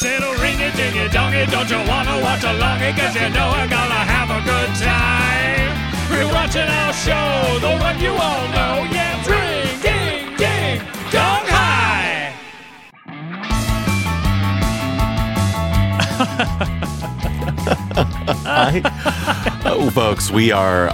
It's little ring-a-ding-a-dong-a, don't you wanna watch along it? 'Cause you know we're gonna have a good time. We're watching our show, the one you all know. Yeah, it's Ring Ding Ding Dong High. Oh, folks, we are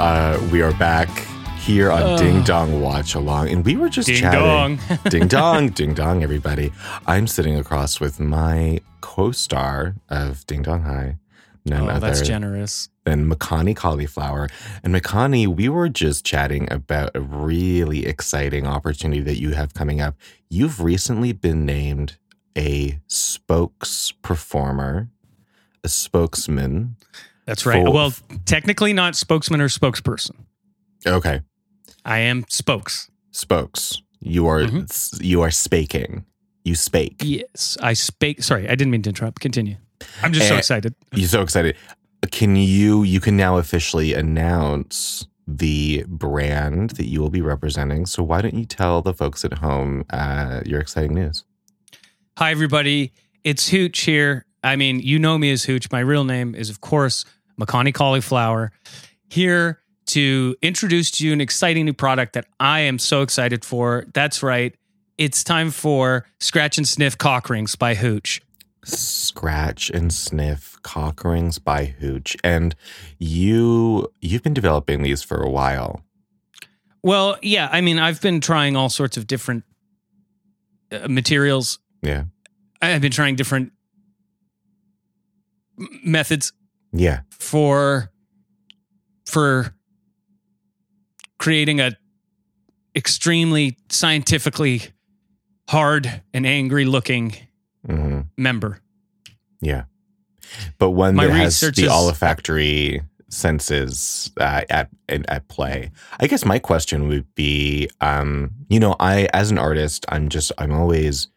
back here on Ding Dong Watch Along, and we were just chatting. Ding dong. Ding dong, ding dong, everybody. I'm sitting across with my co-star of Ding Dong High, none other that's generous, than McConnie Cauliflower. And McConnie, we were just chatting about a really exciting opportunity that you have coming up. You've recently been named a spokesman. That's right. Well, technically not spokesman or spokesperson. Okay. I am spokes. Spokes. You are you are spaking. You spake. Yes, I spake. Sorry, I didn't mean to interrupt. Continue. I'm just so excited. You're so excited. Can you can now officially announce the brand that you will be representing. So why don't you tell the folks at home your exciting news? Hi, everybody. It's Hooch here. I mean, you know me as Hooch. My real name is, of course, McConnie Cauliflower. Here to introduce to you an exciting new product that I am so excited for. That's right. It's time for Scratch and Sniff Cock Rings by Hooch. Scratch and Sniff Cock Rings by Hooch. And you've been developing these for a while. Well, yeah. I mean, I've been trying all sorts of different materials. Yeah. I've been trying different methods. Yeah. For creating a extremely scientifically hard and angry looking member. Yeah. But one that has the olfactory senses at play. I guess my question would be, I, as an artist, I'm always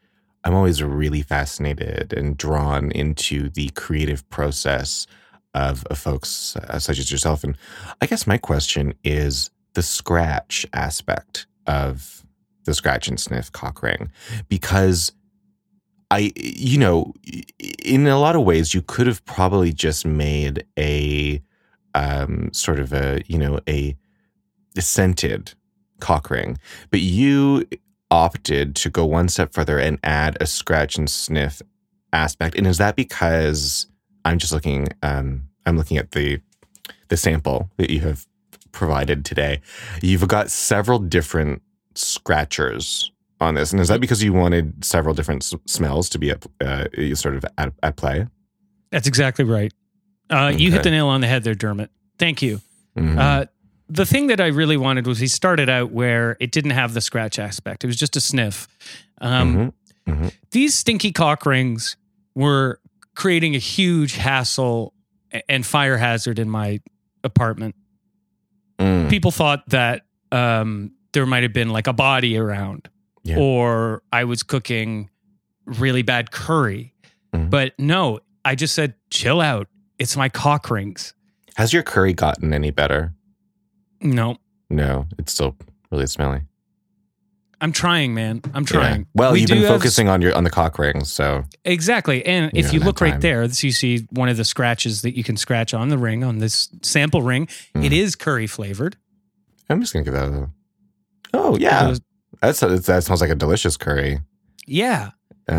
really fascinated and drawn into the creative process of folks such as yourself. And I guess my question is the scratch aspect of the Scratch and Sniff Cock Ring, because in a lot of ways you could have probably just made a sort of a scented cock ring, but you opted to go one step further and add a scratch and sniff aspect. And is that because I'm just looking? I'm looking at the sample that you have provided today. You've got several different scratchers on this, and is that because you wanted several different smells to be at play? That's exactly right. Okay. You hit the nail on the head there, Dermot. Thank you. Mm-hmm. The thing that I really wanted was he started out where it didn't have the scratch aspect. It was just a sniff. These stinky cock rings were creating a huge hassle and fire hazard in my apartment. Mm. People thought that there might have been like a body around, or I was cooking really bad curry. Mm. But no, I just said, chill out. It's my cock rings. Has your curry gotten any better? No, it's still really smelly. I'm trying, man. I'm trying. Yeah. Well, you've been focusing on the cock rings, so. Exactly. And if you look right there, so you see one of the scratches that you can scratch on the ring, on this sample ring. Mm. It is curry flavored. I'm just going to give that a... Oh, yeah. That smells like a delicious curry. Yeah.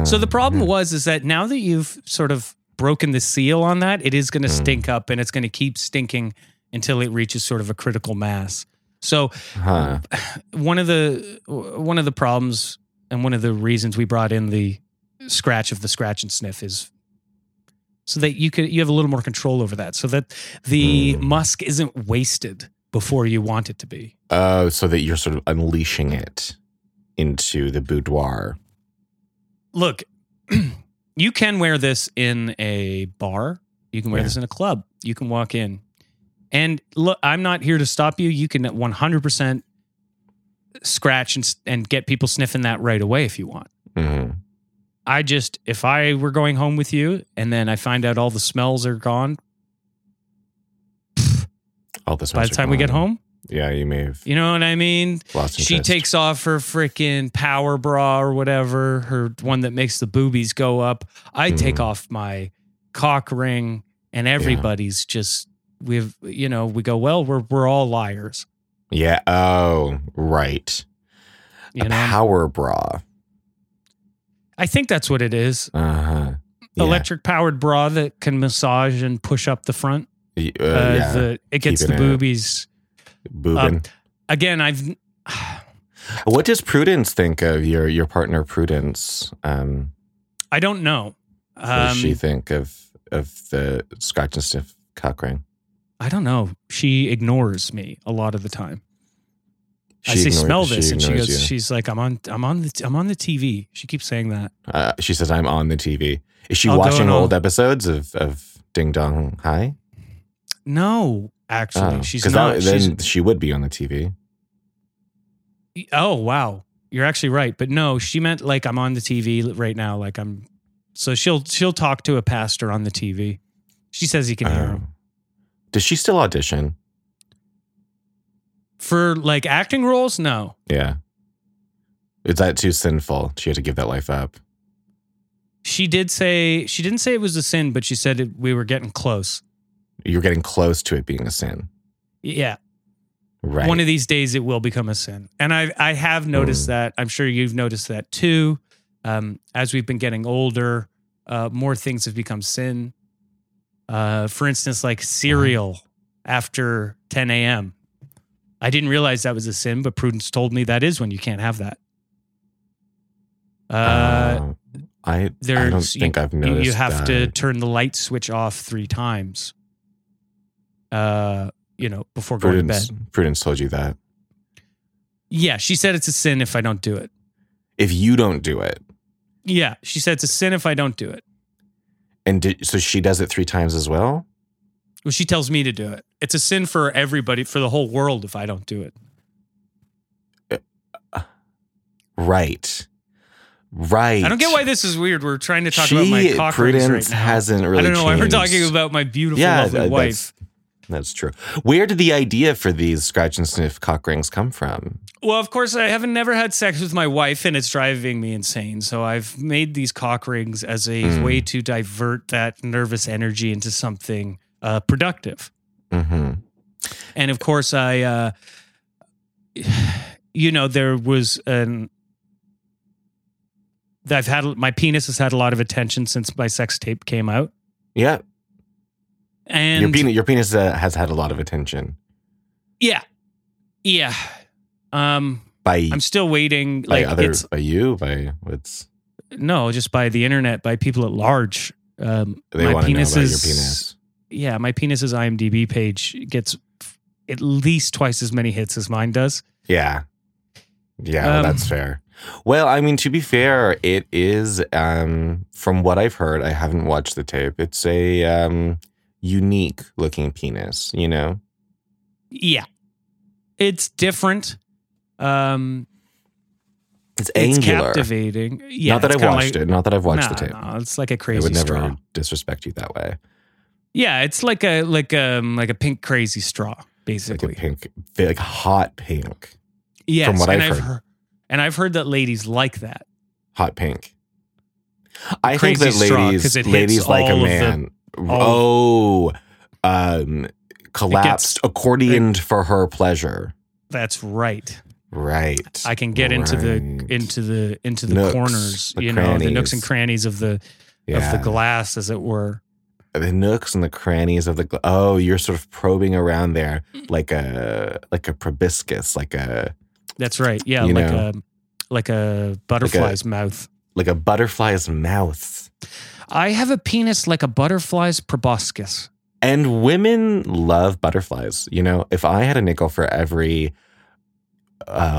So the problem was that now that you've sort of broken the seal on that, it is going to stink up, and it's going to keep stinking until it reaches sort of a critical mass. So one of the problems and one of the reasons we brought in the scratch of the Scratch and Sniff is so that you have a little more control over that, so that the musk isn't wasted before you want it to be. So that you're sort of unleashing it into the boudoir. Look, you can wear this in a bar. You can wear this in a club. You can walk in. And look, I'm not here to stop you. You can 100% scratch and get people sniffing that right away if you want. Mm-hmm. If I were going home with you and then I find out all the smells are gone, by the time we get home, Yeah, you may have. You know what I mean? She takes off her freaking power bra or whatever, her one that makes the boobies go up. I take off my cock ring, and everybody's just, we go, well, we're all liars. Yeah. Oh, right. A power bra. I think that's what it is. Uh-huh. Yeah. Electric powered bra that can massage and push up the front. Yeah. It gets the boobies. Boobin. Again, what does Prudence think of your partner, Prudence? I don't know. What does she think of the Scratch and Sniff Cock Ring? I don't know. She ignores me a lot of the time. Smell this, and she goes. You. She's like, I'm on the TV. She keeps saying that. She says, I'm on the TV. Is she watching old episodes of Ding Dong High? No. Actually, she's not. Then she would be on the TV. Oh, wow. You're actually right. But no, she meant like I'm on the TV right now. Like I'm. So she'll talk to a pastor on the TV. She says he can hear him. Does she still audition? For like acting roles? No. Yeah. Is that too sinful? She had to give that life up. She did say, she didn't say it was a sin, but she said we were getting close. You're getting close to it being a sin. Yeah. Right. One of these days it will become a sin. And I have noticed that. I'm sure you've noticed that too. As we've been getting older, more things have become sin. For instance, like cereal after 10 a.m. I didn't realize that was a sin, but Prudence told me that is when you can't have that. I don't think I've noticed you have that. To turn the light switch off 3 times. Before going to bed. Prudence told you that. Yeah, she said it's a sin if I don't do it. If you don't do it. Yeah, she said it's a sin if I don't do it. And so she does it 3 times as well? Well, she tells me to do it. It's a sin for everybody, for the whole world, if I don't do it. Right. I don't get why this is weird. We're trying to talk about my cock Prudence rings right now. Hasn't really. I don't know why we're talking about my beautiful, lovely wife. That's true. Where did the idea for these Scratch and Sniff Cock Rings come from? Well, of course, I haven't never had sex with my wife, and it's driving me insane. So I've made these cock rings as a way to divert that nervous energy into something productive. Mm-hmm. And of course, I, there was my penis has had a lot of attention since my sex tape came out. Yeah. And your penis has had a lot of attention. Yeah. I'm still waiting. Just by the internet, by people at large. They want to know about your penis. Yeah, my penis's IMDb page gets at least twice as many hits as mine does. Yeah. Yeah, that's fair. Well, I mean, to be fair, it is, from what I've heard, I haven't watched the tape. It's a unique looking penis, you know? Yeah. It's different. It's angular. It's captivating. Yeah, Not that I've watched the tape. No, it's like a crazy straw. I would never disrespect you that way. Yeah, it's like a pink crazy straw, basically. Like a pink, like hot pink. Yes, from what I've heard. And I've heard that ladies like that. Hot pink. I think that ladies like a man. Collapsed, accordioned for her pleasure. That's right. Right. I can get into the nooks, corners, the nooks and crannies of the glass, as it were. The nooks and the crannies of the you're sort of probing around there like a proboscis, like a. That's right. Yeah, like a butterfly's mouth. Like a butterfly's mouth. I have a penis like a butterfly's proboscis. And women love butterflies. You know, if I had a nickel for every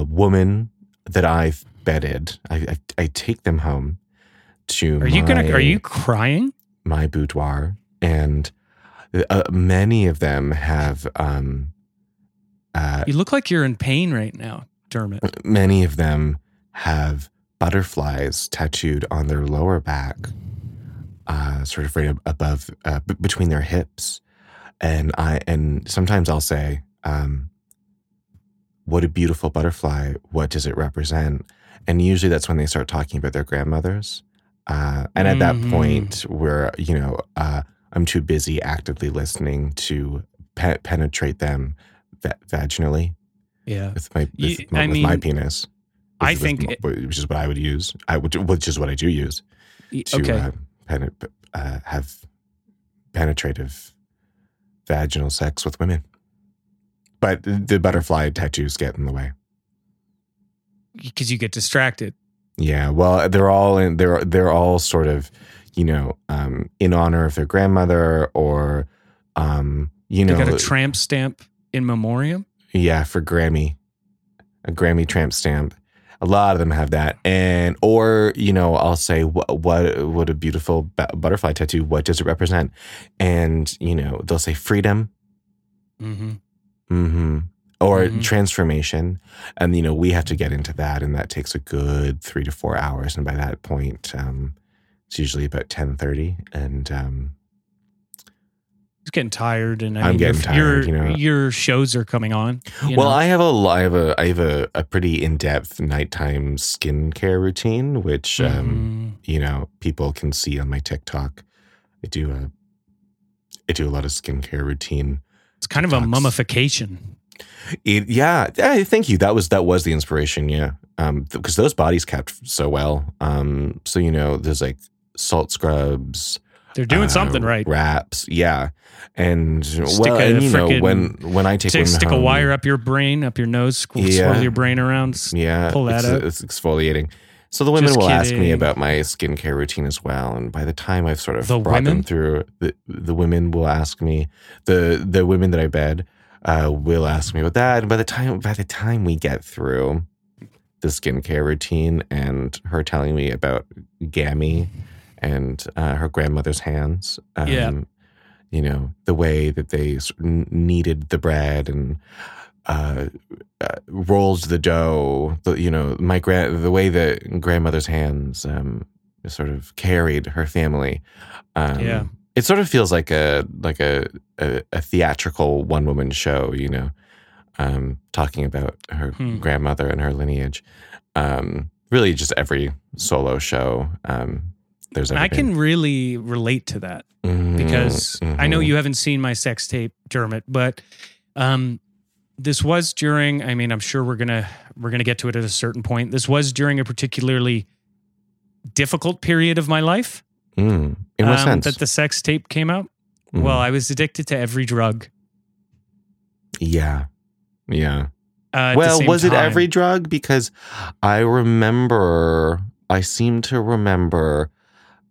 woman that I've bedded, I take them home to Are you crying? My boudoir. And many of them have... you look like you're in pain right now, Dermot. Many of them have butterflies tattooed on their lower back, sort of right above, between their hips. And sometimes I'll say, what a beautiful butterfly, what does it represent? And usually that's when they start talking about their grandmothers. And at that point, we're, I'm too busy actively listening to penetrate them vaginally. Yeah. With my penis. Which is what I would use. Which is what I do use to have penetrative vaginal sex with women. But the butterfly tattoos get in the way. Because you get distracted. Yeah, well, they're all sort of, in honor of their grandmother or, They got a tramp stamp in memoriam? Yeah, for Grammy. A Grammy tramp stamp. A lot of them have that. And, or, I'll say, what a beautiful butterfly tattoo. What does it represent? And, they'll say freedom. Mm-hmm. Mm-hmm. Or transformation. And, we have to get into that. And that takes a good 3 to 4 hours. And by that point, it's usually about 10:30. And it's getting tired. And I'm getting tired. Your shows are coming on. I have a pretty in-depth nighttime skincare routine, which, people can see on my TikTok. I do a lot of skincare routine. It's kind of a mummification. Thank you. That was the inspiration. Yeah, because those bodies kept so well. So there's like salt scrubs. They're doing something right. Wraps, yeah, and when I take women stick home, a wire up your brain, up your nose, swirl your brain around. Yeah, pull that out. It's exfoliating. So the women ask me about my skincare routine as well, and by the time I've sort of them through, the women will ask me the women that I bed. Will ask me about that. And by the time we get through the skincare routine and her telling me about Gammy and her grandmother's hands, the way that they kneaded the bread and rolled the dough, the way that grandmother's hands sort of carried her family. It sort of feels like a theatrical one-woman show, talking about her grandmother and her lineage. Really, just every solo show. I can really relate to that because I know you haven't seen my sex tape, Dermot, but this was during. I mean, I'm sure we're gonna get to it at a certain point. This was during a particularly difficult period of my life. In what sense? That the sex tape came out? Well, I was addicted to every drug. Yeah. Yeah. Was it every drug? Because I seem to remember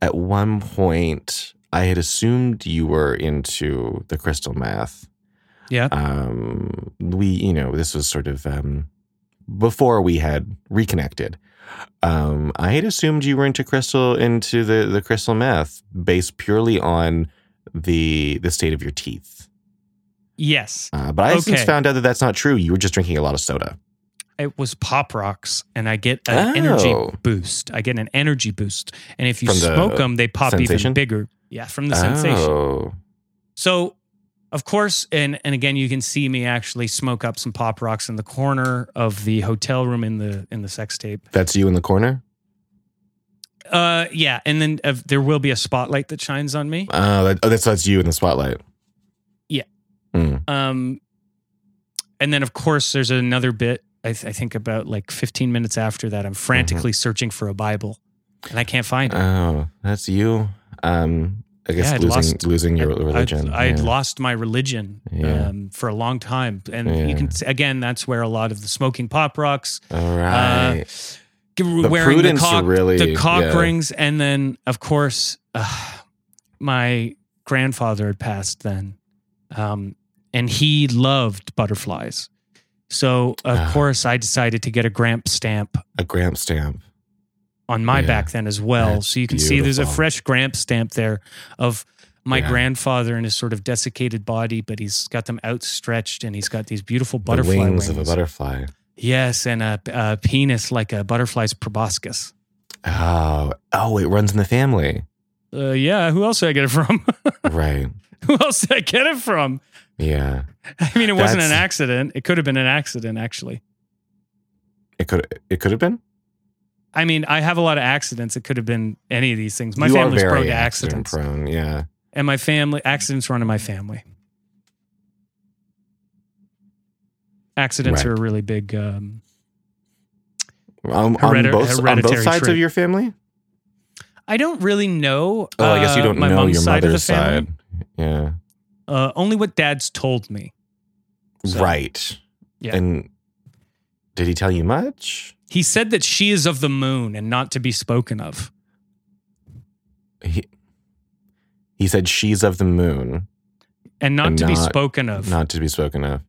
at one point I had assumed you were into the crystal meth. Yeah. This was sort of before we had reconnected. I had assumed you were into the crystal meth based purely on the state of your teeth. Yes. But I since found out that that's not true. You were just drinking a lot of soda. It was Pop Rocks, and I get an energy boost. And if you smoke them, they pop even bigger. Yeah, from the sensation. So, of course, and again, you can see me actually smoke up some Pop Rocks in the corner of the hotel room in the sex tape. That's you in the corner? Yeah, and then there will be a spotlight that shines on me. That's you in the spotlight. Yeah. Mm. And then, of course, there's another bit, I think about like 15 minutes after that, I'm frantically searching for a Bible, and I can't find it. Oh, that's you. I guess losing your religion. I'd lost my religion for a long time. And you can, again, that's where a lot of the smoking Pop Rocks. All right. Wearing the cock rings. And then, of course, my grandfather had passed then. And he loved butterflies. So, of course, I decided to get a Gramp stamp. A Gramp stamp. On my back then as well. That's so you can see there's a fresh Gramp stamp there of my grandfather in his sort of desiccated body, but he's got them outstretched and he's got these beautiful butterfly wings of a butterfly. Yes, and a penis like a butterfly's proboscis. Oh, it runs in the family. Who else did I get it from? Right. Who else did I get it from? Yeah. I mean, it wasn't an accident. It could have been an accident, actually. It could have been. I mean, I have a lot of accidents. It could have been any of these things. My family's prone to accidents. Prone, yeah. And my family, accidents run in my family. Accidents are a really big on both sides trait. Of your family? I don't really know. Oh, I guess you don't know your mother's side. Yeah. Only what dad's told me. So, right. Yeah. And did he tell you much? He said that she is of the moon and not to be spoken of. He said she's of the moon. And not to be spoken of. Not to be spoken of.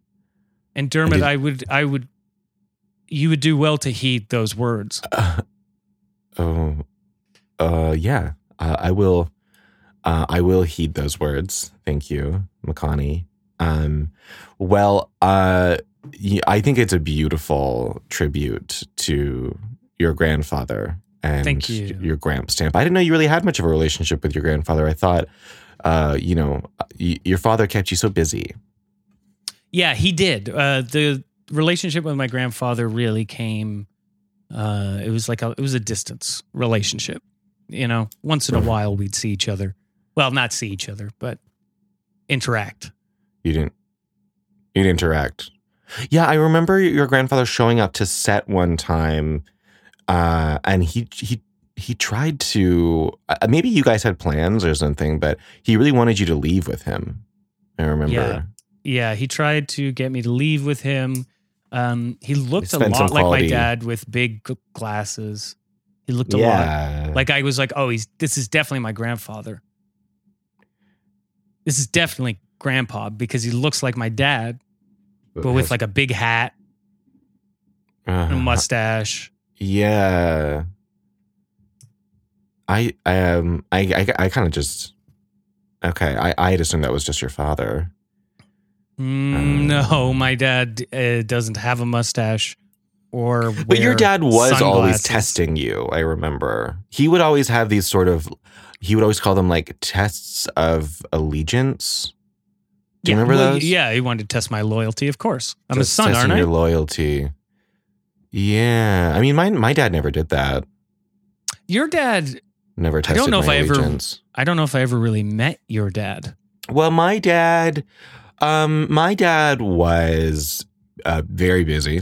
And Dermot, you would do well to heed those words. Yeah, I will. I will heed those words. Thank you, McConnie. I think it's a beautiful tribute to your grandfather and thank you. Your Gramps stamp. I didn't know you really had much of a relationship with your grandfather. I thought, your father kept you so busy. Yeah, he did. The relationship with my grandfather really came. It was a distance relationship. You know, once in a while we'd see each other. Well, not see each other, but interact. You'd interact. Yeah, I remember your grandfather showing up to set one time, and he tried to. Maybe you guys had plans or something, but he really wanted you to leave with him. I remember. Yeah, he tried to get me to leave with him. He looked a lot like my dad with big glasses. He looked a lot like I was like, oh, this is definitely my grandfather. This is definitely Grandpa because he looks like my dad, but with like a big hat and a mustache. Yeah, I kind of just okay. I had assumed that was just your father. No, my dad doesn't have a mustache. Or but your dad was sunglasses. Always testing you, I remember. He would always have these he would always call them like tests of allegiance. Do you remember those? Yeah, he wanted to test my loyalty, of course. I'm just his son, aren't I? Your loyalty. Yeah. I mean, my dad never did that. Your dad never tested my allegiance. I don't know if I ever really met your dad. Well, my dad was very busy.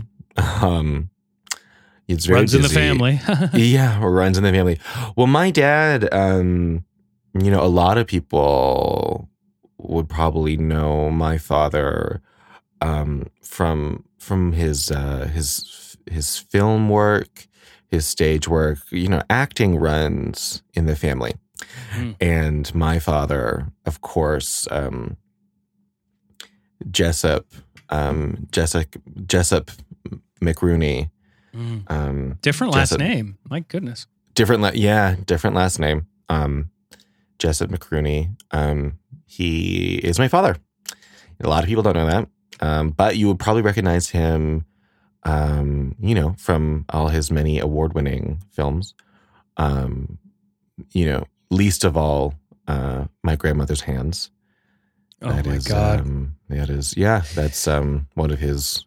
It's very runs busy. In the family. Yeah, runs in the family. Well, my dad, a lot of people would probably know my father from his film work, his stage work. You know, acting runs in the family, and my father, of course, Jessup McRooney. Different last name. My goodness. Different last name. Jessup McRooney. He is my father. A lot of people don't know that. But you would probably recognize him, from all his many award-winning films. Least of all, My Grandmother's Hands. Oh, God. That's one of his...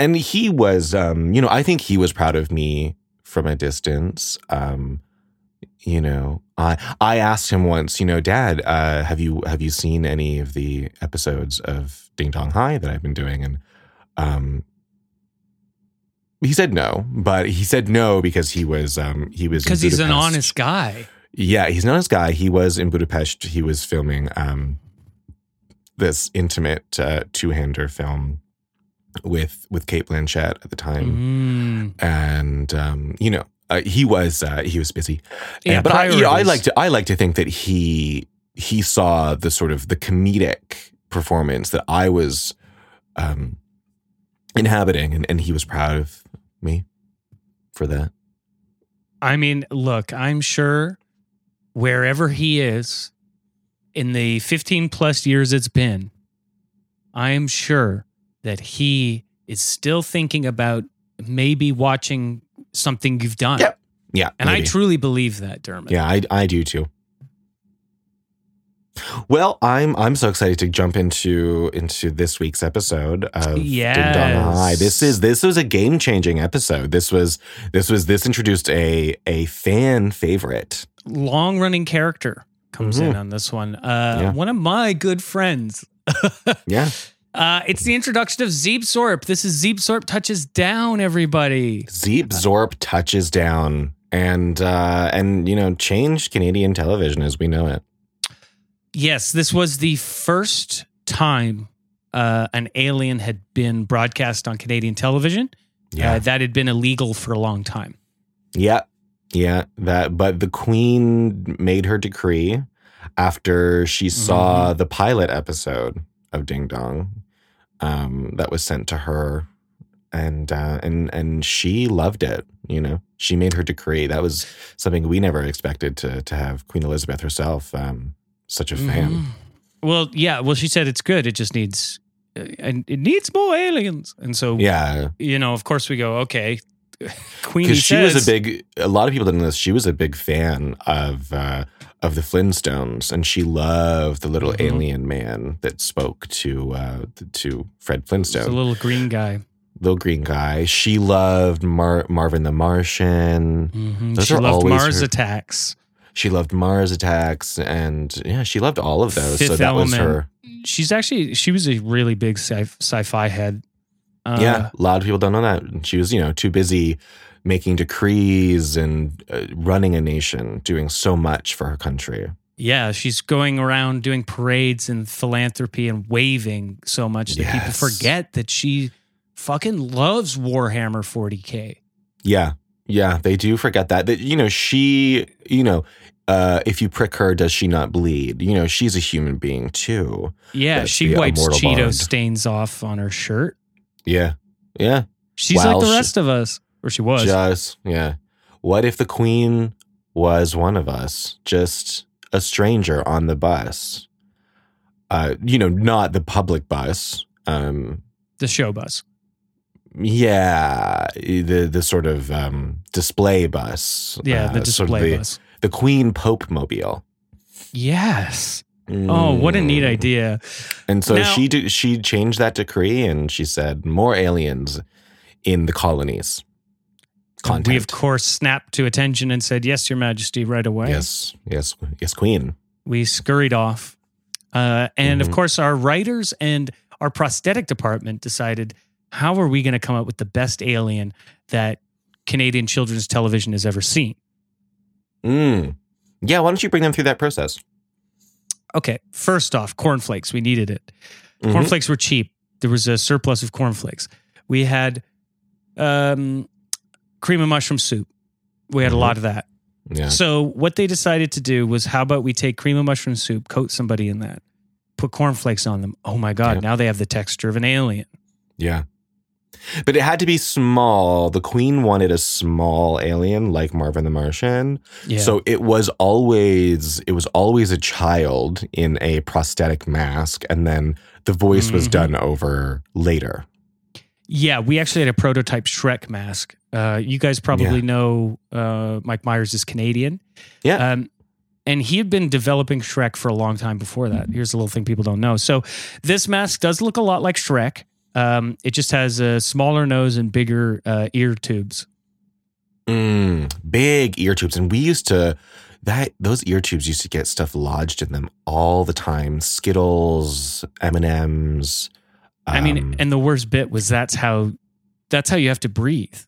And he was, I think he was proud of me from a distance. I asked him once, Dad, have you seen any of the episodes of Ding Dong High that I've been doing? And he said no, but he said no because he was because he's an honest guy. Yeah, he's an honest guy. He was in Budapest. He was filming this intimate two-hander film with Cate Blanchett at the time, and he was busy. Yeah, and, but I like to think that he saw the sort of the comedic performance that I was inhabiting, and he was proud of me for that. I mean, look, I'm sure wherever he is in the 15 plus years it's been, I am sure that he is still thinking about maybe watching something you've done. Yeah. Yeah. And maybe. I truly believe that, Dermot. Yeah, I do too. Well, I'm so excited to jump into this week's episode of Ding Dong High. This was a game-changing episode. This introduced a fan favorite. Long-running character comes in on this one. One of my good friends. Yeah. It's the introduction of Zeep Zorp. This is Zeep Zorp Touches Down, everybody. Zeep Zorp Touches Down and changed Canadian television as we know it. Yes, this was the first time an alien had been broadcast on Canadian television. Yeah. That had been illegal for a long time. Yeah. Yeah. But the Queen made her decree after she saw the pilot episode of Ding Dong that was sent to her. And she loved it, She made her decree. That was something we never expected to have Queen Elizabeth herself, such a fan. Well, yeah. Well, she said it's good. It just needs, and it needs more aliens. And so, of course, we go okay. Queenie says a lot of people didn't know this. She was a big fan of the Flintstones, and she loved the little alien man that spoke to Fred Flintstone, the little green guy. She loved Marvin the Martian. She loved Mars Attacks. She loved Mars Attacks, and she loved all of those. Fifth so that Element. Was her. She was a really big sci-fi head. A lot of people don't know that. She was, too busy making decrees and running a nation, doing so much for her country. Yeah, she's going around doing parades and philanthropy and waving so much that people forget that she fucking loves Warhammer 40K. Yeah. Yeah, they do forget that. If you prick her, does she not bleed? She's a human being too. Yeah, she wipes Cheeto stains off on her shirt. Yeah, yeah. She's like the rest of us, or she was. Just, yeah. What if the Queen was one of us, just a stranger on the bus? Not the public bus. The show bus. Yeah, the sort of display bus. Yeah, the display bus. The Queen Pope Mobile. Yes. Oh, what a neat idea. And so now, she changed that decree and she said more aliens in the colonies. Content. We, of course, snapped to attention and said, yes, Your Majesty, right away. Yes, Queen. We scurried off. Of course, our writers and our prosthetic department decided, how are we going to come up with the best alien that Canadian children's television has ever seen? Yeah, why don't you bring them through that process? Okay, first off, cornflakes. We needed it. Cornflakes were cheap. There was a surplus of cornflakes. We had cream and mushroom soup. We had a lot of that. Yeah. So what they decided to do was, how about we take cream and mushroom soup, coat somebody in that, put cornflakes on them. Oh my God, now they have the texture of an alien. Yeah. But it had to be small. The Queen wanted a small alien like Marvin the Martian. Yeah. So it was always a child in a prosthetic mask, and then the voice was done over later. Yeah, we actually had a prototype Shrek mask. You guys probably know Mike Myers is Canadian. Yeah. And he had been developing Shrek for a long time before that. Here's a little thing people don't know. So this mask does look a lot like Shrek. It just has a smaller nose and bigger ear tubes. Big ear tubes. And we used to, those ear tubes used to get stuff lodged in them all the time. Skittles, M&Ms. And the worst bit was that's how you have to breathe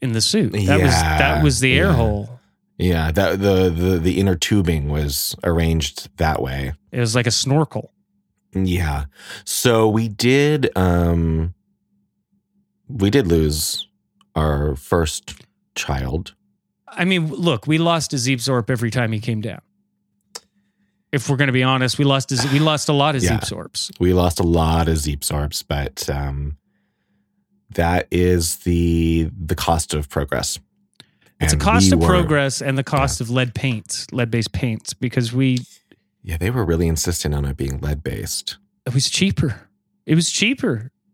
in the suit. That was the air hole. Yeah, that the inner tubing was arranged that way. It was like a snorkel. Yeah. So we did lose our first child. I mean, look, we lost a Zeep Zorp every time he came down. If we're going to be honest, we lost a lot of Zeep Zorps. We lost a lot of Zeep Zorps, but that is the cost of progress. It's and a cost of progress and the cost of lead-based paints, because we... Yeah, they were really insistent on it being lead-based. It was cheaper.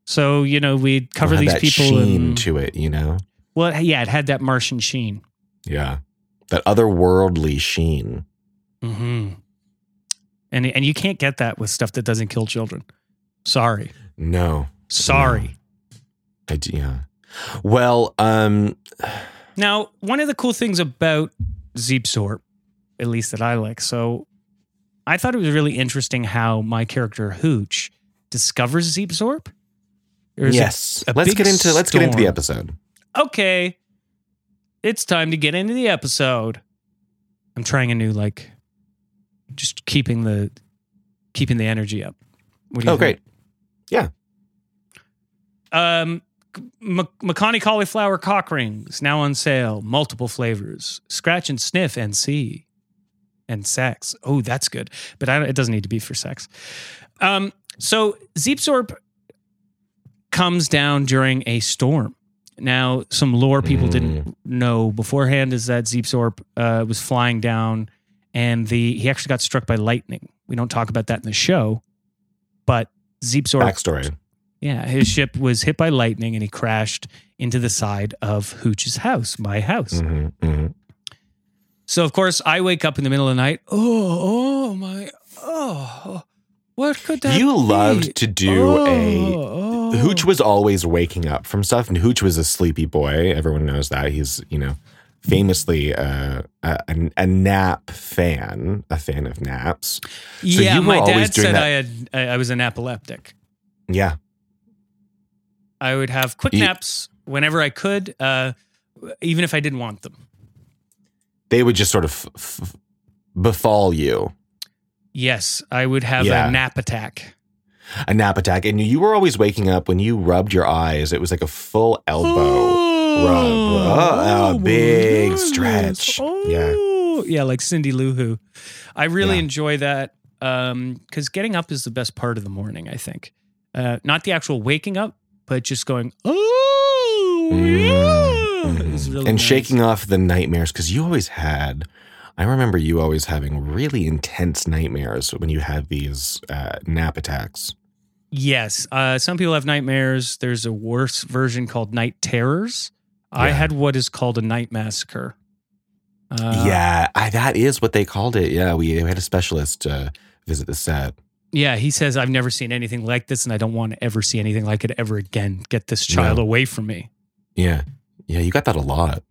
So, we'd cover these people. It had that sheen to it, Well, yeah, it had that Martian sheen. Yeah, that otherworldly sheen. And you can't get that with stuff that doesn't kill children. Sorry. No. Sorry. No. Yeah. Well, now, one of the cool things about Zeep Zorp, at least that I like, so I thought it was really interesting how my character Hooch discovers Zeep Zorp. Yes. Let's get into the episode. Okay. It's time to get into the episode. I'm trying a new, like, just keeping the energy up. What do you think? Great. Yeah. McConnie Cauliflower Cock Rings, now on sale. Multiple flavors. Scratch and sniff and see. And sex. Oh, that's good. But it doesn't need to be for sex. So Zeep Zorp comes down during a storm. Now, some lore people didn't know beforehand is that Zeep Zorp was flying down and he actually got struck by lightning. We don't talk about that in the show, but Zeep Zorp... Backstory. Yeah, his ship was hit by lightning and he crashed into the side of Hooch's house, my house. Mm-hmm, mm-hmm. So, of course, I wake up in the middle of the night. What could that be? You loved to do Hooch was always waking up from stuff, and Hooch was a sleepy boy. Everyone knows that. He's, famously a nap fan, a fan of naps. So yeah, my dad said that. I was an epileptic. Yeah. I would have quick naps whenever I could, even if I didn't want them. They would just sort of befall you. Yes, I would have a nap attack. A nap attack. And you were always waking up when you rubbed your eyes. It was like a full elbow rub. Oh, a big stretch. Oh. Yeah, like Cindy Lou Who. I really enjoy that because getting up is the best part of the morning, I think. Not the actual waking up, but just going, really and nice. Shaking off the nightmares because you always had... I remember you always having really intense nightmares when you had these nap attacks. Yes. Some people have nightmares. There's a worse version called night terrors. Yeah. I had what is called a night massacre. That is what they called it. Yeah, we had a specialist visit the set. Yeah, he says, I've never seen anything like this, and I don't want to ever see anything like it ever again. Get this child away from me. Yeah. Yeah, you got that a lot.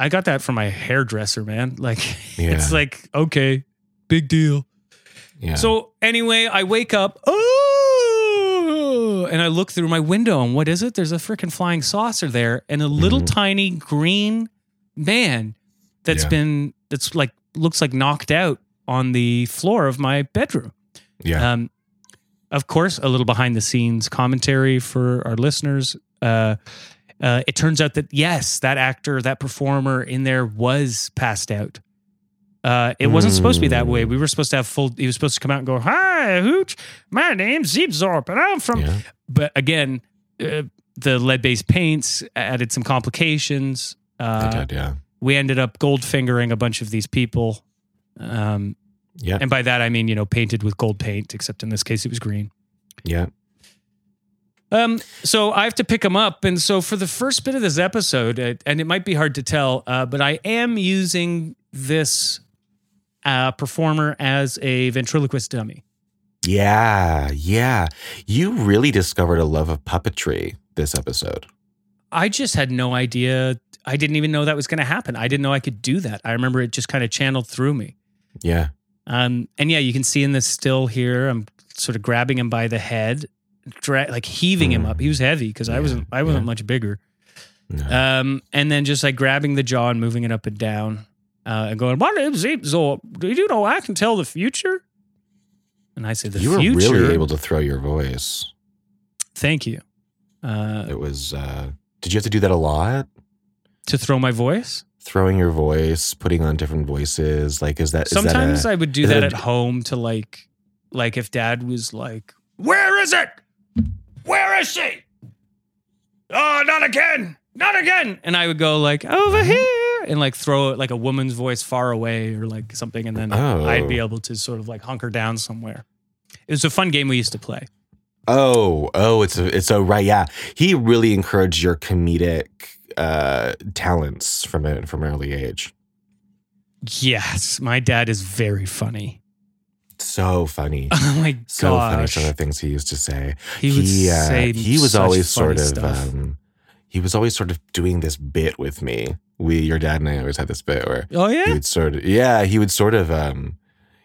I got that from my hairdresser, man. It's like, okay, big deal. Yeah. So anyway, I wake up, and I look through my window, and what is it? There's a freaking flying saucer there, and a little tiny green man that's looks like knocked out on the floor of my bedroom. Yeah. Of course, a little behind the scenes commentary for our listeners. It turns out that, yes, that actor, that performer in there was passed out. It wasn't supposed to be that way. We were supposed to have he was supposed to come out and go, "Hi, Hooch, my name's Zeep Zorp, and I'm from..." Yeah. But again, the lead-based paints added some complications. We ended up gold fingering a bunch of these people. And by that, I mean, painted with gold paint, except in this case, it was green. Yeah. So I have to pick them up. And so for the first bit of this episode, and it might be hard to tell, but I am using this performer as a ventriloquist dummy. Yeah, yeah. You really discovered a love of puppetry this episode. I just had no idea. I didn't even know that was going to happen. I didn't know I could do that. I remember it just kind of channeled through me. Yeah. And you can see in this still here, I'm sort of grabbing him by the head. Heaving him up. He was heavy because I wasn't much bigger. No. And then just grabbing the jaw and moving it up and down and going, "My name's Zeep Zorp. Do you know I can tell the future?" And I said, "You were really able to throw your voice." Thank you. It was. Did you have to do that a lot? To throw my voice? Throwing your voice, putting on different voices. Sometimes I would do that at home to like if Dad was like, "Where is it? Where is she? Oh, not again! Not again!" And I would go "Over here!" and throw it a woman's voice far away or something, and then I'd be able to sort of hunker down somewhere. It was a fun game we used to play. It's right, yeah. He really encouraged your comedic talents from an early age. Yes, my dad is very funny. so funny. Oh my gosh. So funny, some of the things he used to say. He would say he was always sort of he was always sort of doing this bit with me. Your dad and I always had this bit where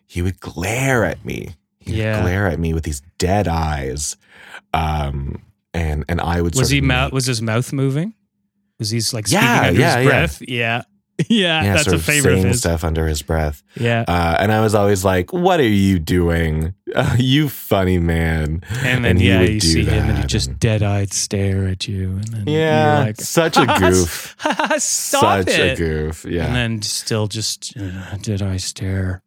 he would glare at me. Glare at me with these dead eyes. And I would was his mouth moving? Was he like speaking under his breath? Yeah, that's a favorite of his. Stuff under his breath. Yeah. And I was always like, what are you doing? You funny man. And then he would see him and he just dead-eyed stare at you. And then you're like, such a goof. Stop such it. A goof. Yeah. And then still just dead-eyed stare.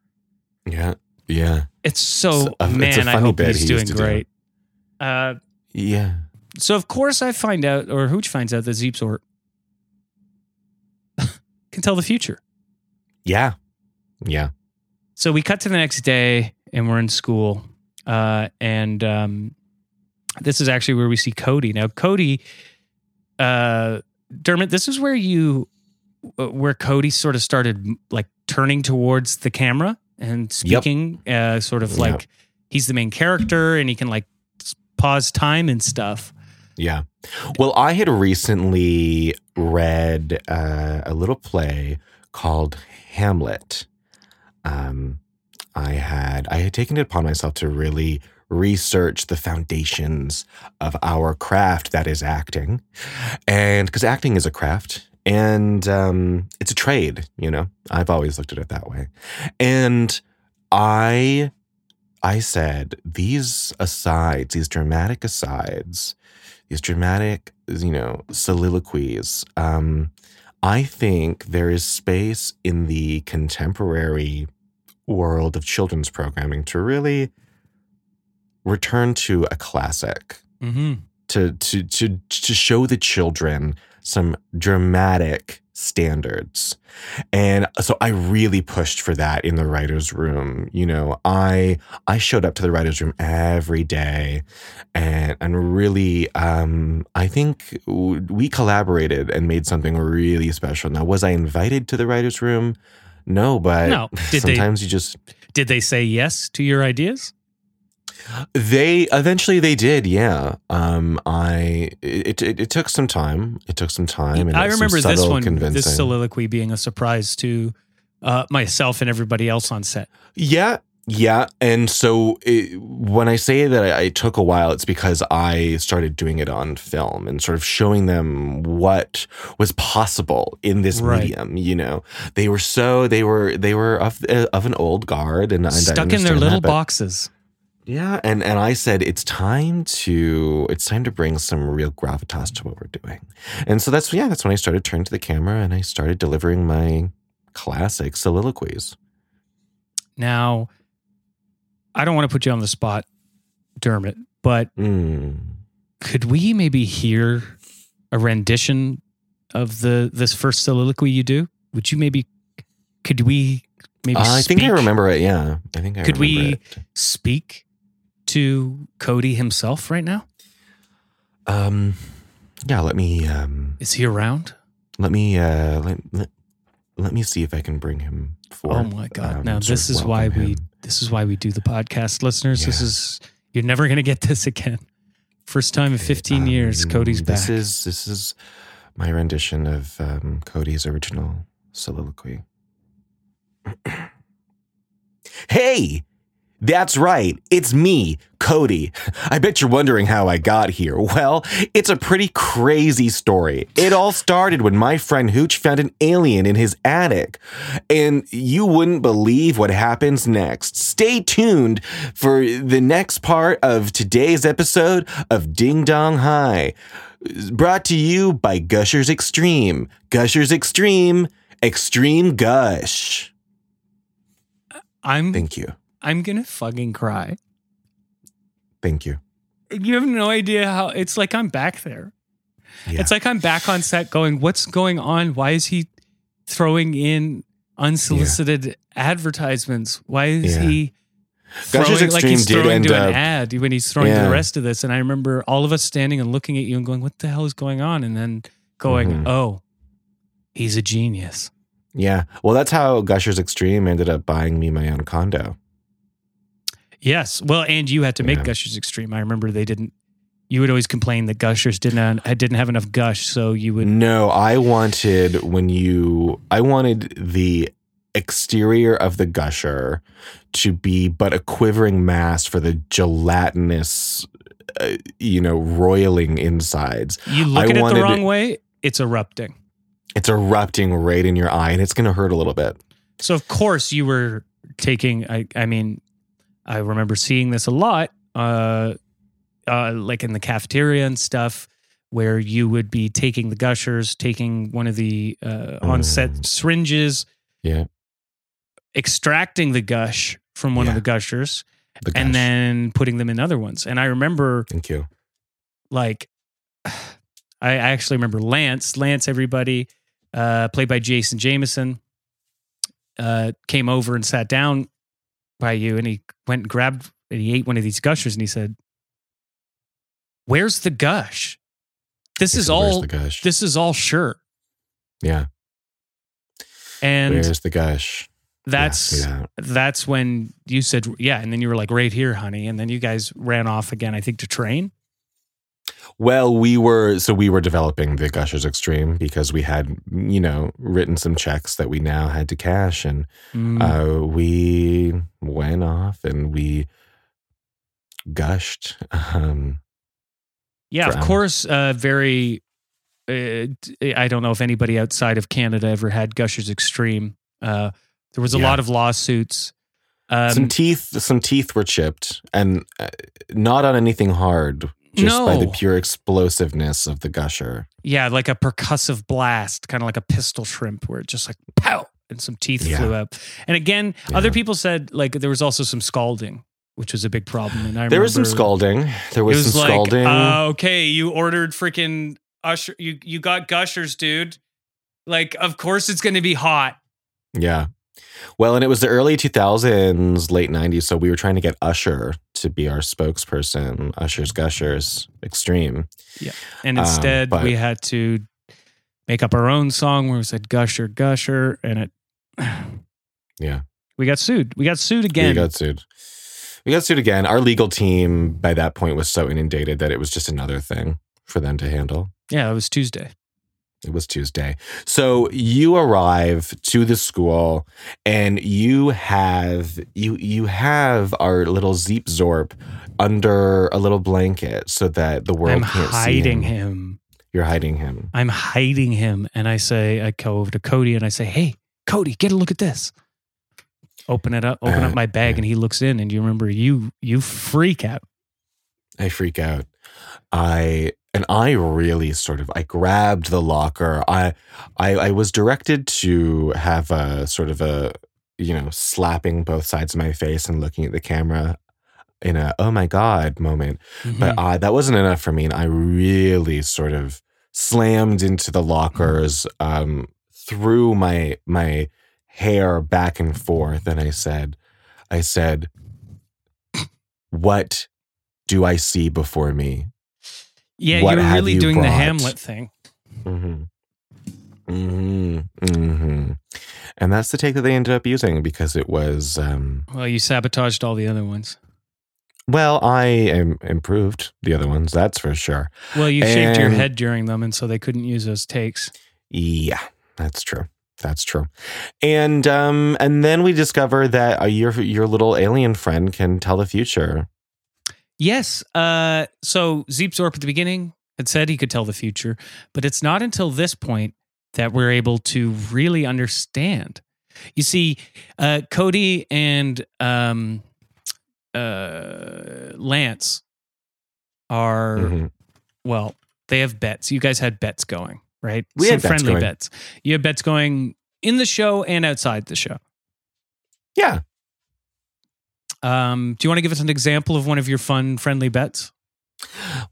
Yeah. Yeah. It's man, I hope he's doing great. Yeah. So of course I find out, or Hooch finds out, that Zeep Zorp can tell the future. Yeah. Yeah. So we cut to the next day and we're in school. This is actually where we see Cody. Now, Cody, Dermot, this is where where Cody sort of started like turning towards the camera and speaking, sort of like he's the main character and he can like pause time and stuff. Yeah. Well, I had recently read a little play called Hamlet. I had taken it upon myself to really research the foundations of our craft that is acting. And because acting is a craft and it's a trade, you know, I've always looked at it that way. And I said, these asides, these dramatic asides, these dramatic, you know, soliloquies, I think there is space in the contemporary world of children's programming to really return to a classic, to show the children some dramatic standards. And so I really pushed for that in the writer's room. You know, I showed up to the writer's room every day and really, I think we collaborated and made something really special. Now, was I invited to the writer's room? No, but Did they say yes to your ideas? They did, yeah. It took some time. It took some time. And I remember this one, this soliloquy, being a surprise to myself and everybody else on set. Yeah, yeah. And so when I say that I took a while, it's because I started doing it on film and sort of showing them what was possible in this medium. You know, they were of an old guard and stuck in their little boxes. Yeah, and I said it's time to bring some real gravitas to what we're doing. And so that's when I started turning to the camera and I started delivering my classic soliloquies. Now, I don't want to put you on the spot, Dermot, but could we maybe hear a rendition of this first soliloquy you do? Would you maybe could we maybe I speak? Think I remember it, yeah. I think I could remember it. Could we speak to Cody himself right now? Yeah, let me is he around? Let me let me see if I can bring him forward. Oh my god. Now this is why we do the podcast, listeners. Yeah. This is you're never gonna get this again. First time in 15 years, Cody's back. This is my rendition of Cody's original soliloquy. Hey! That's right. It's me, Cody. I bet you're wondering how I got here. Well, it's a pretty crazy story. It all started when my friend Hooch found an alien in his attic. And you wouldn't believe what happens next. Stay tuned for the next part of today's episode of Ding Dong High. Brought to you by Gushers Extreme. Gushers Extreme. Extreme Gush. Thank you. I'm going to fucking cry. Thank you. You have no idea how it's like I'm back there. Yeah. It's like I'm back on set going, what's going on? Why is he throwing in unsolicited advertisements? Why is he throwing like he's throwing to an ad when he's throwing to the rest of this? And I remember all of us standing and looking at you and going, what the hell is going on? And then going, oh, he's a genius. Yeah. Well, that's how Gushers Extreme ended up buying me my own condo. Yes. Well, and you had to make Gushers Extreme. I remember they didn't. You would always complain that Gushers didn't have enough gush, so you would. No, I wanted the exterior of the gusher to be but a quivering mass for the gelatinous, roiling insides. You look at it the wrong way, it's erupting. It's erupting right in your eye, and it's going to hurt a little bit. So, of course, you were taking. I mean, I remember seeing this a lot. Like in the cafeteria and stuff, where you would be taking the gushers, taking one of the on-set syringes, extracting the gush from one of the gushers, and then putting them in other ones. And I remember, thank you. Like, I actually remember Lance, everybody, played by Jason Jameson, came over and sat down by you, and he went and grabbed and he ate one of these gushers, and he said, "Where's the gush? This is all sure." Yeah. And where's the gush? That's when you said, yeah. And then you were like, "Right here, honey." And then you guys ran off again, I think, to train. Well, we were developing the Gushers Extreme because we had, written some checks that we now had to cash. And we went off and we gushed. Yeah, of course, very, I don't know if anybody outside of Canada ever had Gushers Extreme. There was a lot of lawsuits. Some teeth were chipped, and not on anything hard, just by the pure explosiveness of the gusher. Yeah, like a percussive blast, kind of like a pistol shrimp, where it just like, pow, and some teeth flew out. And again, other people said, like, there was also some scalding, which was a big problem. And I remember there was some scalding. Okay, you ordered freaking Usher. You got Gushers, dude. Like, of course it's going to be hot. Yeah. Well, and it was the early 2000s, late 90s. So we were trying to get Usher to be our spokesperson. Usher's Gushers Extreme. Yeah. And instead we had to make up our own song where we said Gusher. And it. Yeah. We got sued. We got sued again. Our legal team by that point was so inundated that it was just another thing for them to handle. Yeah, it was Tuesday. So you arrive to the school and you have our little Zeep Zorp under a little blanket so that the world can't see him. You're hiding him. I'm hiding him. And I go over to Cody and I say, "Hey, Cody, get a look at this." Open up my bag, and he looks in, and you remember you freak out. I freak out. I really sort of, I grabbed the locker. I was directed to have a sort of a, slapping both sides of my face and looking at the camera in a, oh my God moment. Mm-hmm. But that wasn't enough for me. And I really sort of slammed into the lockers, through my hair back and forth, and I said, "What do I see before me?" Yeah, what you were really doing the Hamlet thing. Mm-hmm. Mm-hmm. Mm-hmm. And that's the take that they ended up using because it was... well, you sabotaged all the other ones. Well, I improved the other ones, that's for sure. Well, you shaved your head during them, and so they couldn't use those takes. Yeah, that's true. That's true. And then we discover that your little alien friend can tell the future. Yes. So Zeep Zorp at the beginning had said he could tell the future, but it's not until this point that we're able to really understand. You see, Cody and Lance are, well, they have bets. You guys had bets going. Right? We had friendly bets. You had bets going in the show and outside the show. Yeah. Do you want to give us an example of one of your fun, friendly bets?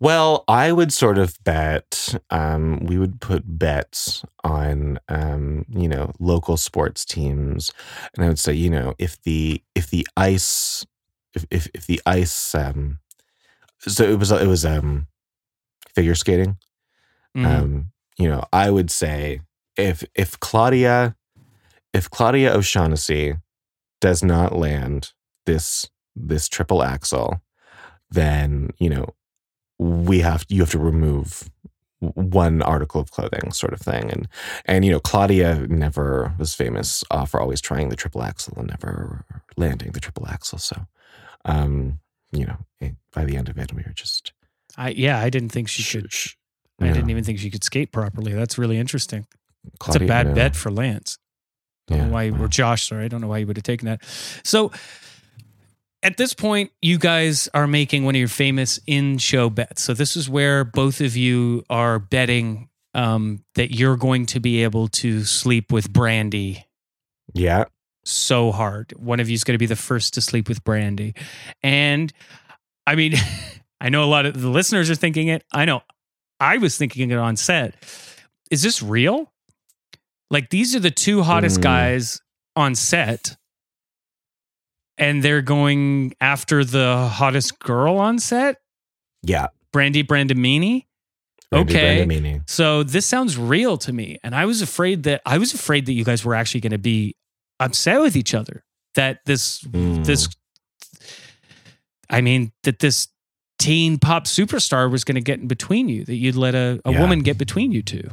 Well, I would sort of bet, we would put bets on, local sports teams. And I would say, if the ice, so it was figure skating. Mm-hmm. I would say if Claudia O'Shaughnessy does not land this this triple axel, then, you know, you have to remove one article of clothing, sort of thing. And you know, Claudia never was famous for always trying the triple axel and never landing the triple axel. So, you know, by the end of it, we were just... I didn't think she should... I didn't even think she could skate properly. That's really interesting. Claudia, that's a bad bet for Lance. Or Josh, sorry. I don't know why you would have taken that. So... at this point, you guys are making one of your famous in-show bets. So this is where both of you are betting that you're going to be able to sleep with Brandy. Yeah. So hard. One of you is going to be the first to sleep with Brandy. And I mean, I know a lot of the listeners are thinking it. I know I was thinking it on set. Is this real? Like, these are the two hottest guys on set. And they're going after the hottest girl on set? Yeah. Brandy Brandamini? Okay. Brandamini. So this sounds real to me. And I was afraid that you guys were actually going to be upset with each other. That this teen pop superstar was going to get in between you. That you'd let a woman get between you two.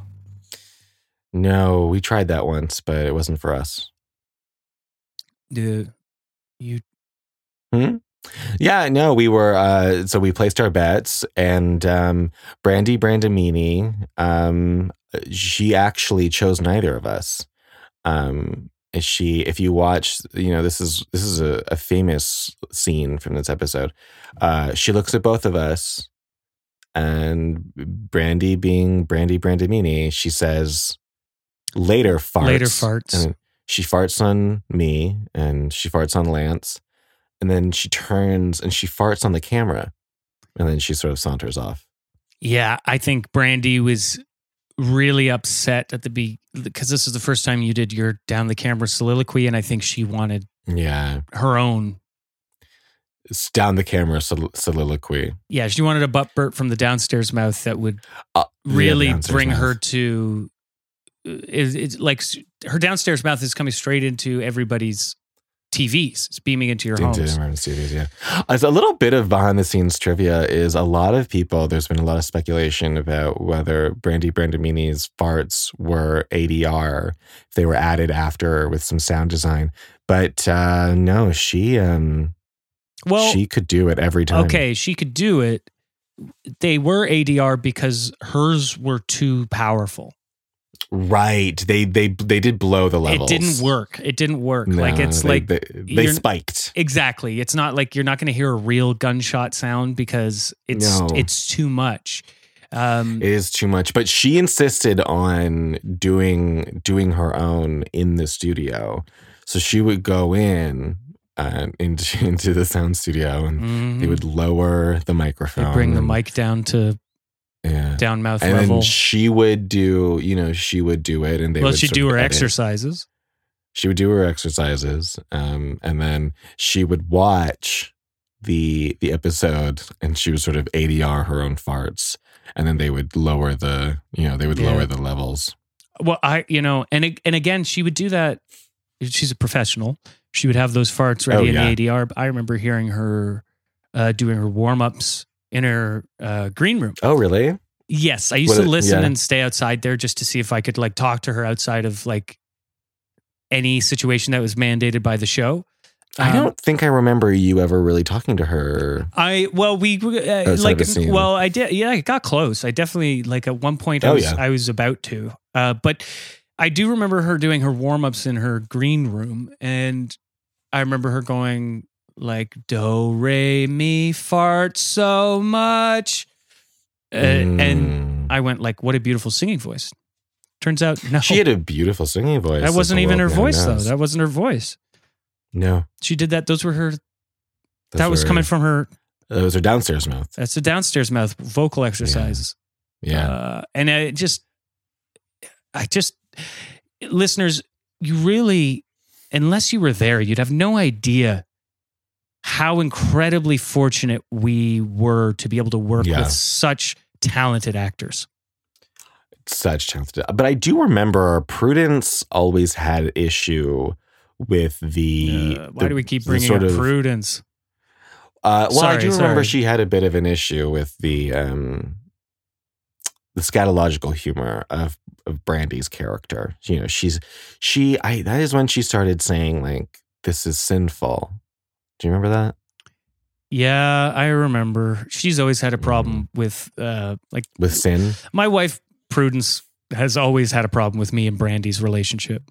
No, we tried that once, but it wasn't for us. Yeah, no, we were, so we placed our bets, and Brandy Brandamini, she actually chose neither of us. If you watch, you know, this is a famous scene from this episode. She looks at both of us, and Brandy, being Brandy Brandamini, she says, "Later farts." Later farts. And she farts on me, and she farts on Lance. And then she turns and she farts on the camera. And then she sort of saunters off. Yeah, I think Brandy was really upset at the because this is the first time you did your down the camera soliloquy. And I think she wanted her own. It's down the camera soliloquy. Yeah, she wanted a butt burp from the downstairs mouth that would really bring her to... It's like her downstairs mouth is coming straight into everybody's TVs. It's beaming into your homes. TVs, yeah. As a little bit of behind the scenes trivia is a lot of people, there's been a lot of speculation about whether Brandy Brandamini's farts were ADR, if they were added after with some sound design. But no, she could do it every time. Okay, she could do it. They were ADR because hers were too powerful. Right. They did blow the levels. It didn't work. No, like it's they spiked. Exactly. It's not like you're not going to hear a real gunshot sound because it's too much. It is too much. But she insisted on doing her own in the studio. So she would go in into the sound studio and they would lower the microphone. They'd bring the mic down to... Yeah. Down mouth and level. And she would do, you know, it and they would she'd do her exercises. She would do her exercises. And then she would watch the episode and she would sort of ADR her own farts. And then they would lower the, you know, lower the levels. Well, and again, she would do that. She's a professional. She would have those farts ready in the ADR. I remember hearing her doing her warm-ups in her green room. Oh, really? Yes. I used to listen and stay outside there just to see if I could like talk to her outside of like any situation that was mandated by the show. I don't think I remember you ever really talking to her. I did. Yeah, I got close. I definitely like at one point I was about to, but I do remember her doing her warm-ups in her green room. And I remember her going, like, do, re, mi, fart so much. And I went like, what a beautiful singing voice. Turns out, no. She had a beautiful singing voice. That wasn't even her voice, though. That wasn't her voice. No. She did that. Those were her. That was coming from her. That was her downstairs mouth. That's the downstairs mouth vocal exercises. Yeah. And I just, listeners, you really, unless you were there, you'd have no idea how incredibly fortunate we were to be able to work with such talented actors. Such talented. But I do remember Prudence always had issue with the... why do we keep bringing up Prudence? Well, I do remember she had a bit of an issue with the scatological humor of Brandy's character. You know, that is when she started saying, like, this is sinful. Do you remember that? Yeah, I remember. She's always had a problem with sin. My wife, Prudence, has always had a problem with me and Brandy's relationship.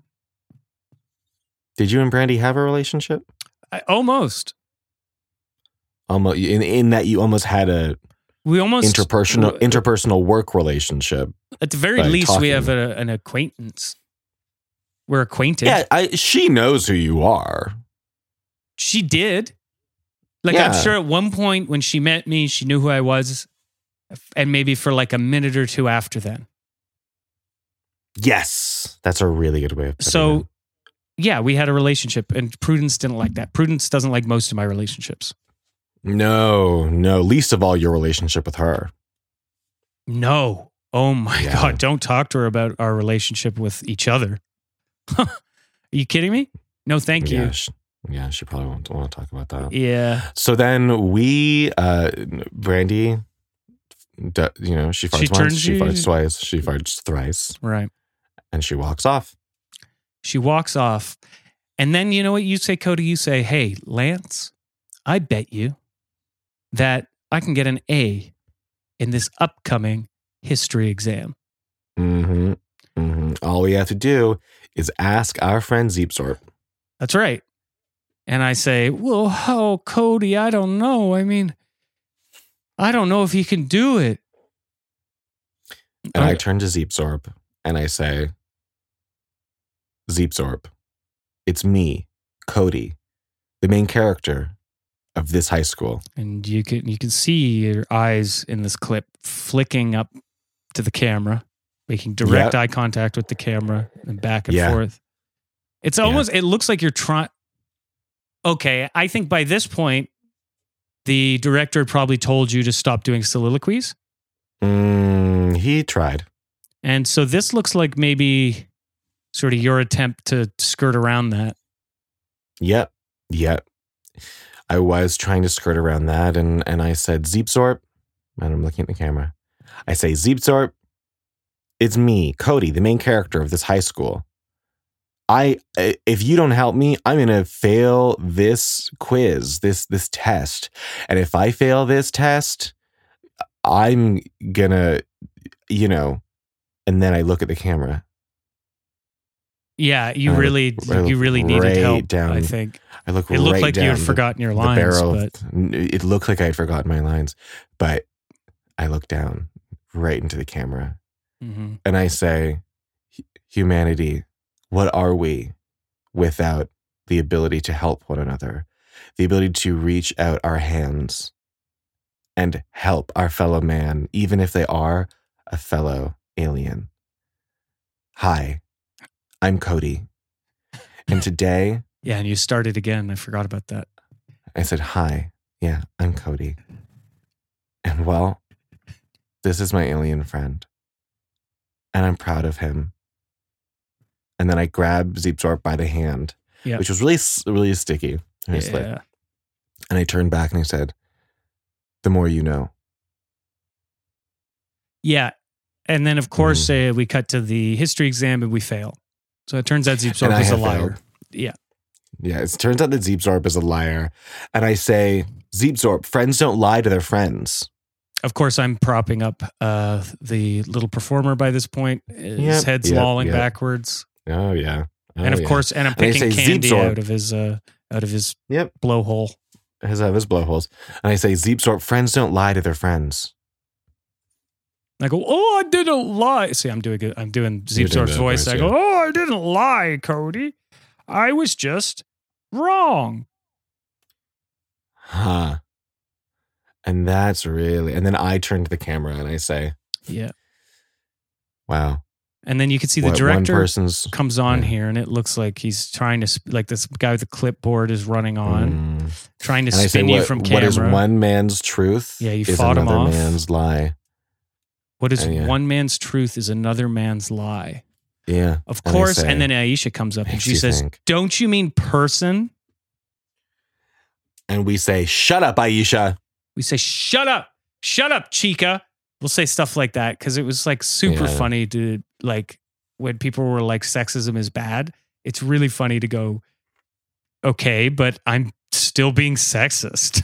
Did you and Brandy have a relationship? Almost. In that you almost had interpersonal work relationship. At the very least, we have an acquaintance. We're acquainted. Yeah, she knows who you are. She did. I'm sure at one point when she met me, she knew who I was, and maybe for like a minute or two after that. Yes, that's a really good way of putting it. So, yeah, we had a relationship, and Prudence didn't like that. Prudence doesn't like most of my relationships. No, least of all your relationship with her. No. Oh my God, don't talk to her about our relationship with each other. Are you kidding me? No, thank you. Yeah, she probably won't want to talk about that. Yeah. So then Brandy, she farts once, she farts twice, she farts thrice. Right. And she walks off. And then you know what you say, Cody? You say, hey, Lance, I bet you that I can get an A in this upcoming history exam. Mm-hmm. Mm-hmm. All we have to do is ask our friend Zeep Zorp. That's right. And I say, well, oh, Cody, I don't know. I mean, I don't know if he can do it. And I turn to Zeep Zorp and I say, Zeep Zorp, it's me, Cody, the main character of this high school. And you can see your eyes in this clip flicking up to the camera, making direct eye contact with the camera and back and forth. It's almost, it looks like you're trying... Okay, I think by this point, the director probably told you to stop doing soliloquies. He tried. And so this looks like maybe sort of your attempt to skirt around that. Yep. I was trying to skirt around that, and I said, Zeep Zorp, and I'm looking at the camera. I say, Zeep Zorp, it's me, Cody, the main character of this high school. If you don't help me, I'm going to fail this quiz, this test. And if I fail this test, I'm going to, you know, and then I look at the camera. Yeah, you really needed help, down, I think. I look it looked right like you had forgotten your lines. It looked like I had forgotten my lines, but I look down right into the camera and I say, humanity, what are we without the ability to help one another, the ability to reach out our hands and help our fellow man, even if they are a fellow alien? Hi, I'm Cody. And today... Yeah, and you started again. I forgot about that. I said, hi. Yeah, I'm Cody. And well, this is my alien friend. And I'm proud of him. And then I grabbed Zeep Zorp by the hand, which was really, really sticky. And I turned back and I said, the more you know. Yeah. And then, of course, we cut to the history exam and we fail. So it turns out Zeep Zorp is a liar. Failed. Yeah. Yeah. It turns out that Zeep Zorp is a liar. And I say, Zeep Zorp, friends don't lie to their friends. Of course, I'm propping up the little performer by this point. His head's lolling backwards. Oh yeah, course, and I'm picking candy out of his blowhole. Out of his blowholes, and I say, Zeep Zorp, friends don't lie to their friends. I go, oh, I didn't lie. See, I'm doing Zeep Zorp's voice. I go, oh, I didn't lie, Cody. I was just wrong. Huh. And that's really. And then I turn to the camera and I say, yeah, wow. And then you can see the director comes on here and it looks like he's trying to, like this guy with the clipboard is running on, trying to spin you from camera. What is one man's truth is another man's lie. What is one man's truth is another man's lie. Yeah. Of course. And then Aisha comes up and she says, don't you mean person? And and we say, shut up, Aisha. We say, shut up, Chica. We'll say stuff like that because it was like super funny to like when people were like, sexism is bad. It's really funny to go, okay, but I'm still being sexist.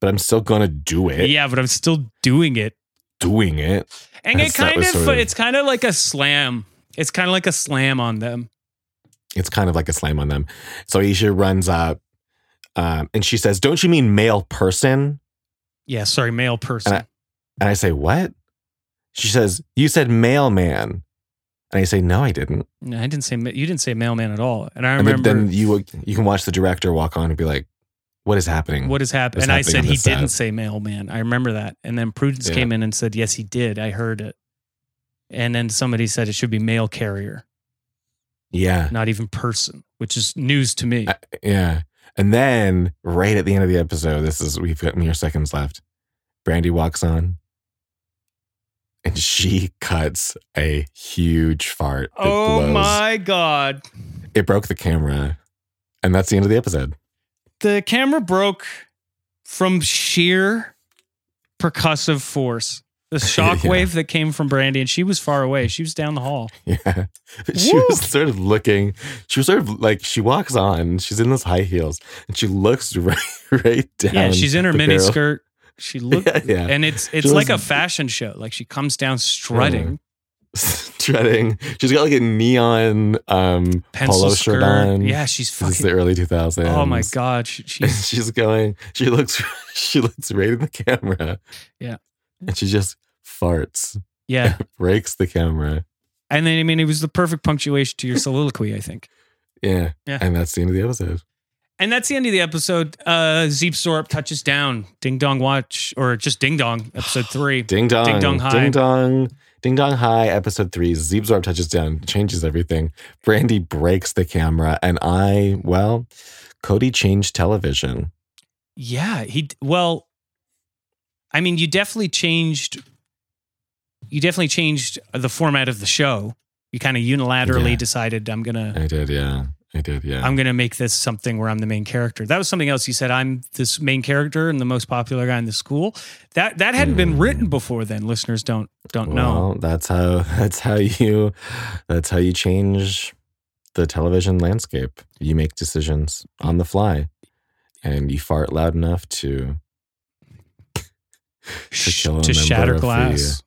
But I'm still going to do it. Yeah, but I'm still doing it. Doing it. And it it's kind of like a slam. It's kind of like a slam on them. It's kind of like a slam on them. So Aisha runs up and she says, don't you mean male person? Yeah, sorry, male person. And I say, what? She says, you said mailman. And I say, no, I didn't. No, I didn't say, you didn't say mailman at all. And I remember. And then you can watch the director walk on and be like, what is happening? What is happening? And I said, he didn't say mailman. I remember that. And then Prudence came in and said, yes, he did. I heard it. And then somebody said it should be mail carrier. Yeah. Not even person, which is news to me. Yeah. And then right at the end of the episode, we've got mere seconds left. Brandy walks on and she cuts a huge fart. Oh my God. It broke the camera. And that's the end of the episode. The camera broke from sheer percussive force. The shockwave that came from Brandy, and she was far away. She was down the hall. Yeah. She was sort of looking. She was sort of like, she walks on. She's in those high heels, and she looks right down. Yeah, she's in her mini skirt. She looks, and it's like a fashion show. Like she comes down strutting. Strutting. She's got like a neon polo shirt on. Yeah, she's fucking. This is the early 2000s. Oh my God. She's going, she looks right at the camera. Yeah. And she just farts. Yeah. Breaks the camera. And then, I mean, it was the perfect punctuation to your soliloquy, I think. Yeah. And that's the end of the episode. Zeep Zorp Touches Down. Ding Dong Watch, or just Ding Dong, episode 3. Ding Dong. Ding Dong High. Ding Dong High, episode 3. Zeep Zorp Touches Down. Changes everything. Brandy breaks the camera. And Cody changed television. Yeah. I mean, you definitely changed the format of the show. You kind of unilaterally decided I'm going to make this something where I'm the main character. That was something else. You said, I'm this main character and the most popular guy in the school. That hadn't been written before then. Listeners don't know. That's how you change the television landscape. You make decisions on the fly and you fart loud enough to shatter glass.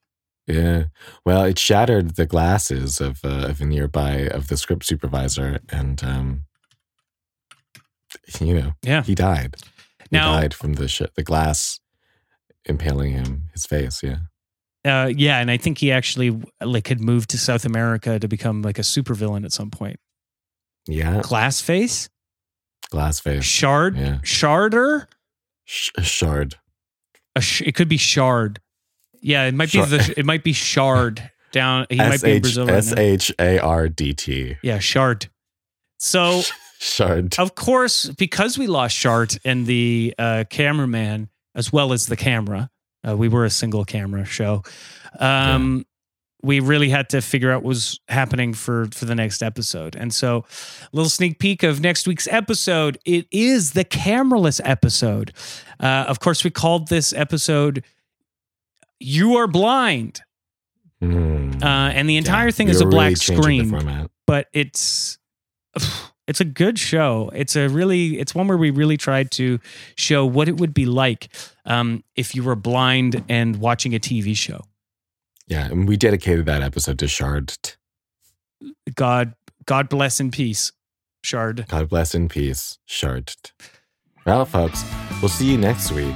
Yeah. Well, it shattered the glasses of the script supervisor, and he died. He died from the glass impaling him, his face. Yeah. And I think he actually like had moved to South America to become like a supervillain at some point. Yeah. Glass face. Shard. Yeah. Sharder. Shard. It could be Shard. Yeah, it might be Shard down. He might be in Brazil right now. SHARDT. Yeah, Shard. So Shard. Of course, because we lost Shard and the cameraman as well as the camera, we were a single camera show. We really had to figure out what was happening for the next episode. And so a little sneak peek of next week's episode. It is the cameraless episode. Of course, we called this episode You Are Blind. And the entire thing is a black screen. But it's a good show. It's one where we really tried to show what it would be like if you were blind and watching a TV show. Yeah, and we dedicated that episode to Shard. God bless in peace, Shard. God bless in peace, Shard. Well, folks, we'll see you next week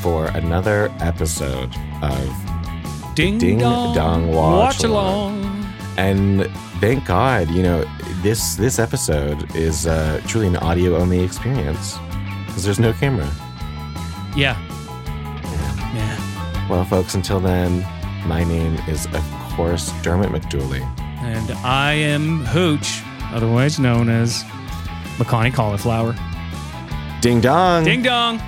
for another episode of Ding Dong Watch Along. And thank God, this episode is truly an audio-only experience because there's no camera. Yeah. Well, folks, until then, my name is, of course, Dermot McDooley. And I am Hooch, otherwise known as McConnie Cauliflower. Ding dong! Ding dong!